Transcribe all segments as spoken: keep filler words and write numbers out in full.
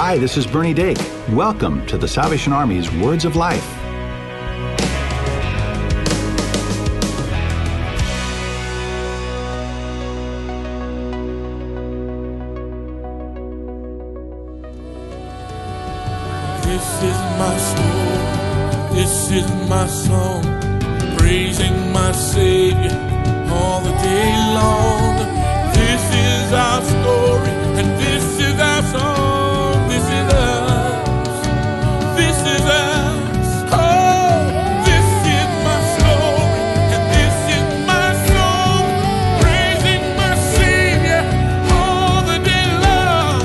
Hi, this is Bernie Dake. Welcome to the Salvation Army's Words of Life. This is my soul, this is my song, praising my Savior all the day long. This is our story, and this is our song. This is us, this is us. Oh, this is my story, and this is my song, praising my Savior all the day long.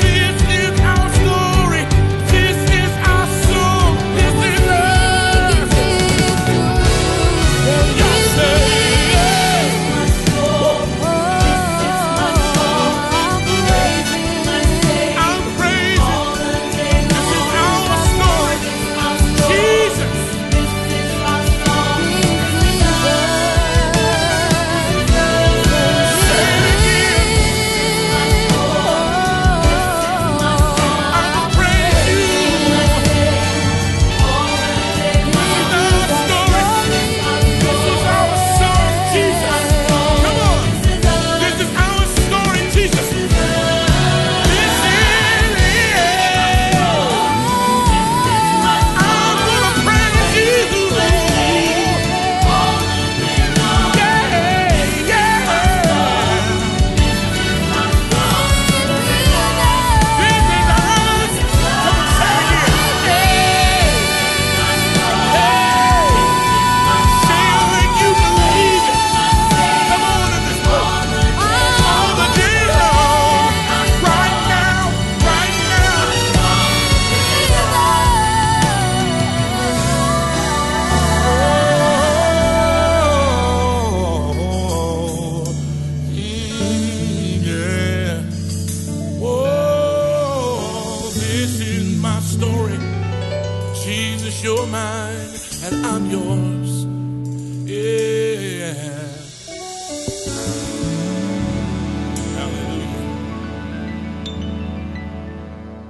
This is our story, this is our song, this is us. Well, y'all say,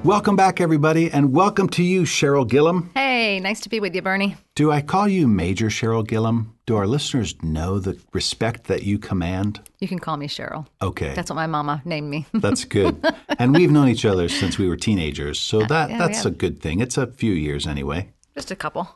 welcome back, everybody, and welcome to you, Cheryl Gillum. Hey, nice to be with you, Bernie. Do I call you Major Cheryl Gillum? Do our listeners know the respect that you command? You can call me Cheryl. Okay. That's what my mama named me. That's good. And we've known each other since we were teenagers, so that yeah, that's a good thing. It's a few years anyway. Just a couple.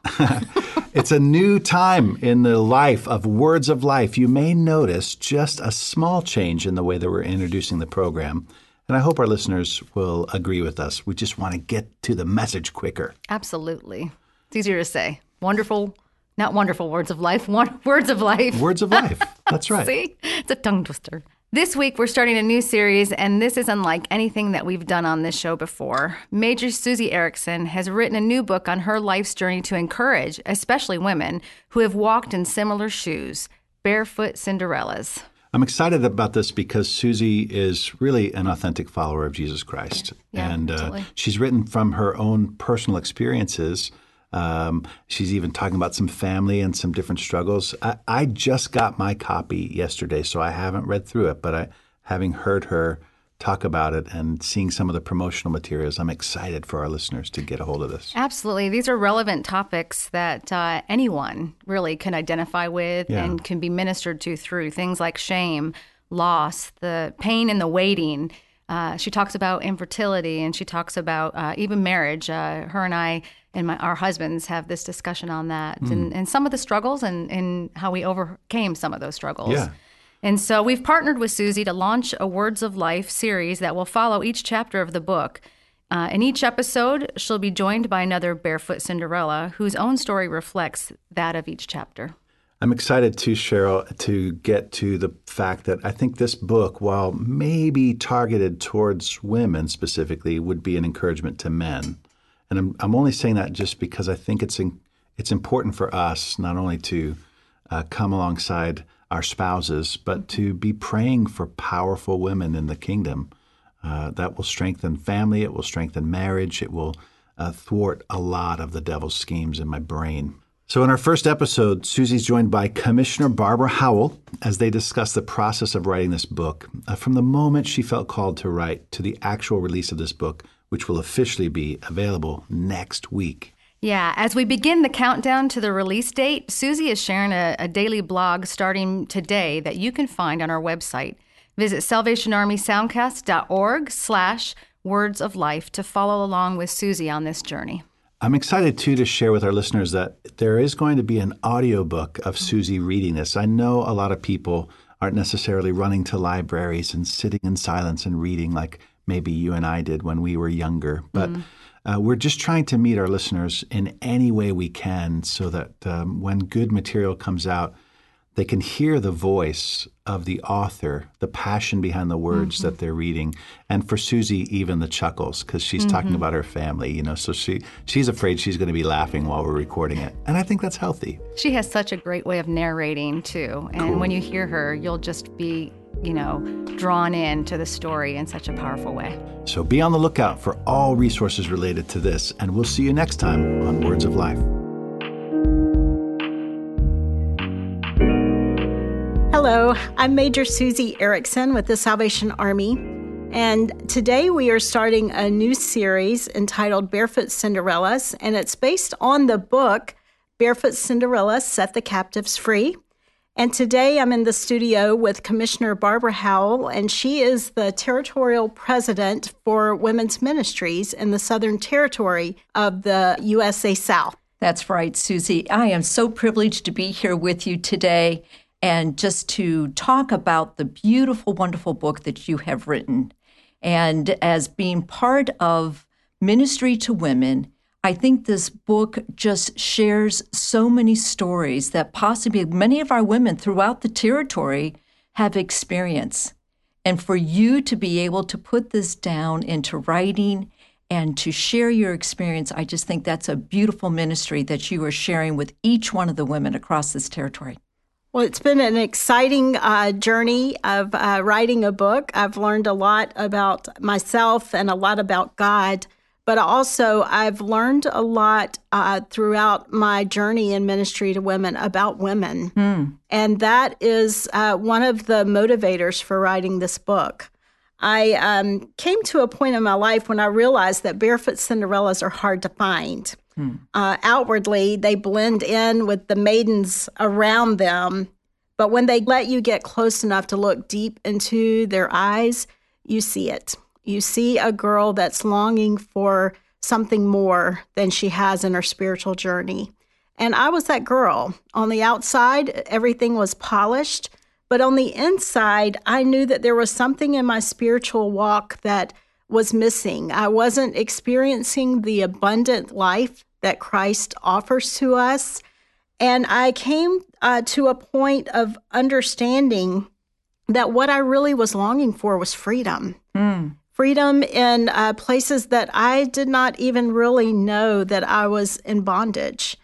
It's a new time in the life of Words of Life. You may notice just a small change in the way that we're introducing the program. And I hope our listeners will agree with us. We just want to get to the message quicker. Absolutely. It's easier to say. Wonderful, not wonderful words of life, one, words of life. Words of life. That's right. See? It's a tongue twister. This week, we're starting a new series, and this is unlike anything that we've done on this show before. Major Susie Erickson has written a new book on her life's journey to encourage, especially women, who have walked in similar shoes, Barefoot Cinderellas. I'm excited about this because Susie is really an authentic follower of Jesus Christ. Yeah, and uh, she's written from her own personal experiences. Um, she's even talking about some family and some different struggles. I, I just got my copy yesterday, so I haven't read through it, but I, having heard her talk about it and seeing some of the promotional materials, I'm excited for our listeners to get a hold of this. Absolutely. These are relevant topics that uh, anyone really can identify with yeah. and can be ministered to through things like shame, loss, the pain and the waiting. Uh, she talks about infertility, and she talks about uh, even marriage. Uh, her and I and my, our husbands have this discussion on that mm. and, and some of the struggles and, and how we overcame some of those struggles. Yeah. And so we've partnered with Susie to launch a Words of Life series that will follow each chapter of the book. Uh, in each episode, she'll be joined by another Barefoot Cinderella whose own story reflects that of each chapter. I'm excited too, Cheryl, to get to the fact that I think this book, while maybe targeted towards women specifically, would be an encouragement to men. And I'm, I'm only saying that just because I think it's in, it's important for us not only to uh, come alongside our spouses, but to be praying for powerful women in the kingdom. Uh, that will strengthen family. It will strengthen marriage. It will uh, thwart a lot of the devil's schemes in my brain. So in our first episode, Susie's joined by Commissioner Barbara Howell as they discuss the process of writing this book. Uh, from the moment she felt called to write to the actual release of this book which will officially be available next week. Yeah, as we begin the countdown to the release date, Susie is sharing a, a daily blog starting today that you can find on our website. Visit SalvationArmySoundcast.org slash Words of Life to follow along with Susie on this journey. I'm excited, too, to share with our listeners that there is going to be an audiobook of Susie reading this. I know a lot of people aren't necessarily running to libraries and sitting in silence and reading like maybe you and I did when we were younger. But mm. uh, we're just trying to meet our listeners in any way we can so that um, when good material comes out, they can hear the voice of the author, the passion behind the words mm-hmm. that they're reading. And for Susie, even the chuckles, because she's mm-hmm. talking about her family, you know, so she she's afraid she's going to be laughing while we're recording it. And I think that's healthy. She has such a great way of narrating, too. And cool. when you hear her, you'll just be, you know, drawn into the story in such a powerful way. So be on the lookout for all resources related to this. And we'll see you next time on Words of Life. Hello, I'm Major Susie Erickson with the Salvation Army, and today we are starting a new series entitled Barefoot Cinderellas, and it's based on the book Barefoot Cinderella Set the Captives Free. And today I'm in the studio with Commissioner Barbara Howell, and she is the Territorial President for Women's Ministries in the Southern Territory of the U S A South. That's right, Susie. I am so privileged to be here with you today, and just to talk about the beautiful, wonderful book that you have written. And as being part of ministry to women, I think this book just shares so many stories that possibly many of our women throughout the territory have experienced. And for you to be able to put this down into writing and to share your experience, I just think that's a beautiful ministry that you are sharing with each one of the women across this territory. Well, it's been an exciting uh, journey of uh, writing a book. I've learned a lot about myself and a lot about God, but also I've learned a lot uh, throughout my journey in ministry to women about women. Mm. And that is uh, one of the motivators for writing this book. I um, came to a point in my life when I realized that barefoot Cinderellas are hard to find. Hmm. Uh, outwardly, they blend in with the maidens around them. But when they let you get close enough to look deep into their eyes, you see it. You see a girl that's longing for something more than she has in her spiritual journey. And I was that girl. On the outside, everything was polished. But on the inside, I knew that there was something in my spiritual walk that was missing. I wasn't experiencing the abundant life that Christ offers to us. And I came uh, to a point of understanding that what I really was longing for was freedom. Mm. Freedom in uh, places that I did not even really know that I was in bondage.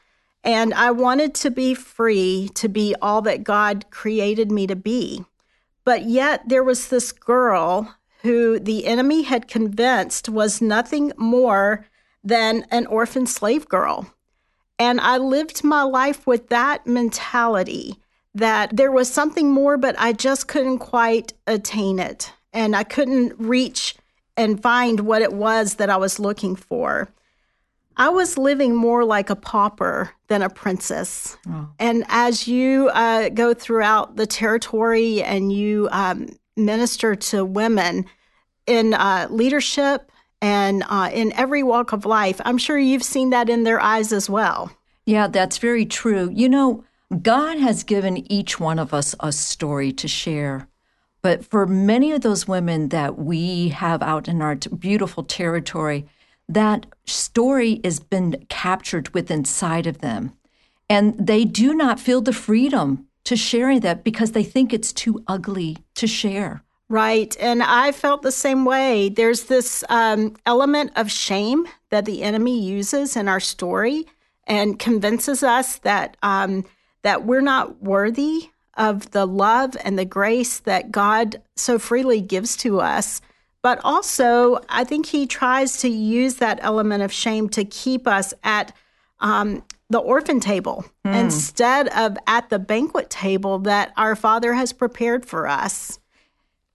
And I wanted to be free to be all that God created me to be. But yet there was this girl who the enemy had convinced was nothing more than an orphan slave girl. And I lived my life with that mentality that there was something more, but I just couldn't quite attain it. And I couldn't reach and find what it was that I was looking for. I was living more like a pauper than a princess. Oh. And as you uh, go throughout the territory and you um, minister to women in uh, leadership and uh, in every walk of life, I'm sure you've seen that in their eyes as well. Yeah, that's very true. You know, God has given each one of us a story to share. But for many of those women that we have out in our t- beautiful territory, that story has been captured within inside of them. And they do not feel the freedom to sharing that because they think it's too ugly to share. Right. And I felt the same way. There's this um, element of shame that the enemy uses in our story and convinces us that um, that we're not worthy of the love and the grace that God so freely gives to us. But also, I think he tries to use that element of shame to keep us at um, the orphan table mm. instead of at the banquet table that our Father has prepared for us.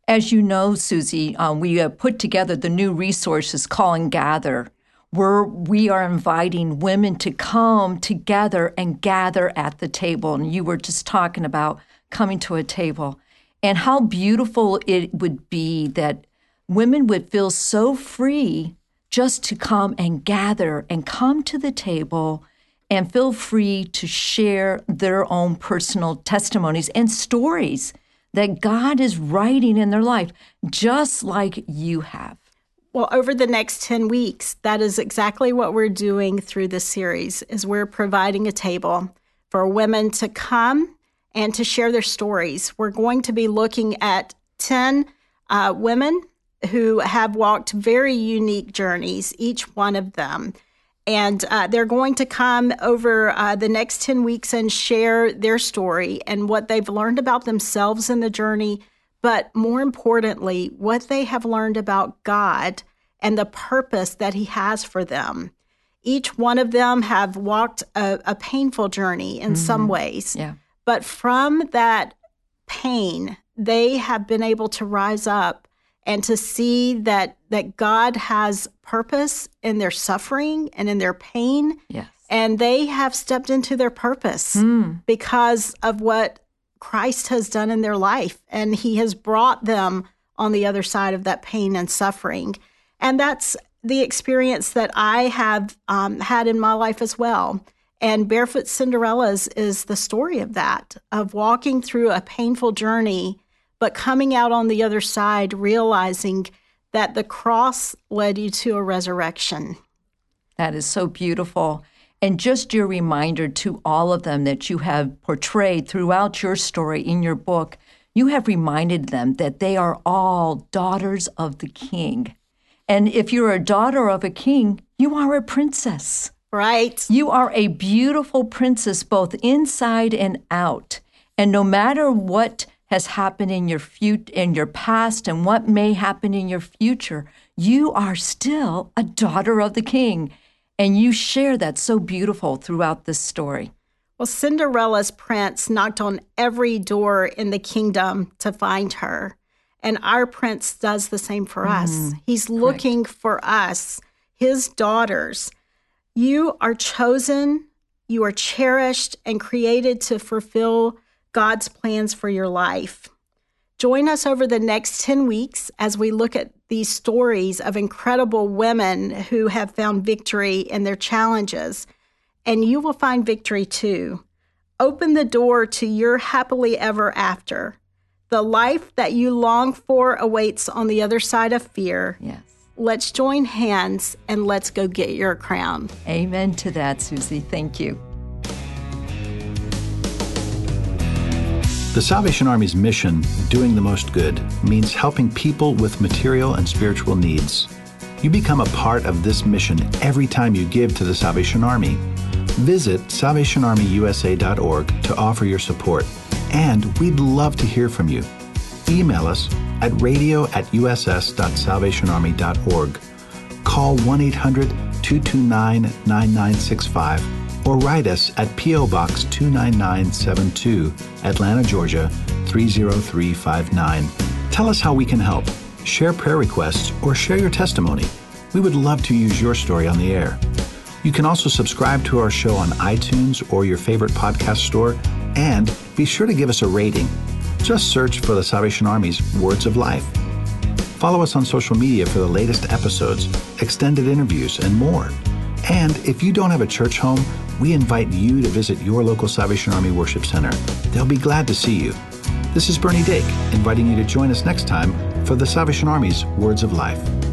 As you know, Susie, uh, we have put together the new resources, Call and Gather, where we are inviting women to come together and gather at the table. And you were just talking about coming to a table. And how beautiful it would be that women would feel so free just to come and gather and come to the table and feel free to share their own personal testimonies and stories that God is writing in their life, just like you have. Well, over the next ten weeks, that is exactly what we're doing through this series, is we're providing a table for women to come and to share their stories. We're going to be looking at ten women who have walked very unique journeys, each one of them. And uh, they're going to come over uh, the next ten weeks and share their story and what they've learned about themselves in the journey, but more importantly, what they have learned about God and the purpose that He has for them. Each one of them have walked a, a painful journey in mm-hmm. some ways, yeah. but from that pain, they have been able to rise up and to see that that God has purpose in their suffering and in their pain. Yes. And they have stepped into their purpose mm. because of what Christ has done in their life. And He has brought them on the other side of that pain and suffering. And that's the experience that I have um, had in my life as well. And Barefoot Cinderella's is the story of that, of walking through a painful journey but coming out on the other side, realizing that the cross led you to a resurrection. That is so beautiful. And just your reminder to all of them that you have portrayed throughout your story in your book, you have reminded them that they are all daughters of the King. And if you're a daughter of a king, you are a princess. Right. You are a beautiful princess, both inside and out. And no matter what has happened in your fut- in your past and what may happen in your future, you are still a daughter of the King. And you share that so beautiful throughout this story. Well, Cinderella's prince knocked on every door in the kingdom to find her. And our prince does the same for mm, us. He's looking correct. for us, his daughters. You are chosen, you are cherished, and created to fulfill God's plans for your life. Join us over the next ten weeks as we look at these stories of incredible women who have found victory in their challenges, and you will find victory too. Open the door to your happily ever after. The life that you long for awaits on the other side of fear. Yes. Let's join hands and let's go get your crown. Amen to that, Susie. Thank you. The Salvation Army's mission, doing the most good, means helping people with material and spiritual needs. You become a part of this mission every time you give to the Salvation Army. Visit Salvation Army U S A dot org to offer your support, and we'd love to hear from you. Email us at radio at U S S dot salvation army dot org. Call one eight hundred two two nine nine nine six five. Or write us at P O Box two nine nine seven two, Atlanta, Georgia, three zero three five nine. Tell us how we can help. Share prayer requests or share your testimony. We would love to use your story on the air. You can also subscribe to our show on iTunes or your favorite podcast store, and be sure to give us a rating. Just search for the Salvation Army's Words of Life. Follow us on social media for the latest episodes, extended interviews, and more. And if you don't have a church home, we invite you to visit your local Salvation Army Worship Center. They'll be glad to see you. This is Bernie Dake, inviting you to join us next time for the Salvation Army's Words of Life.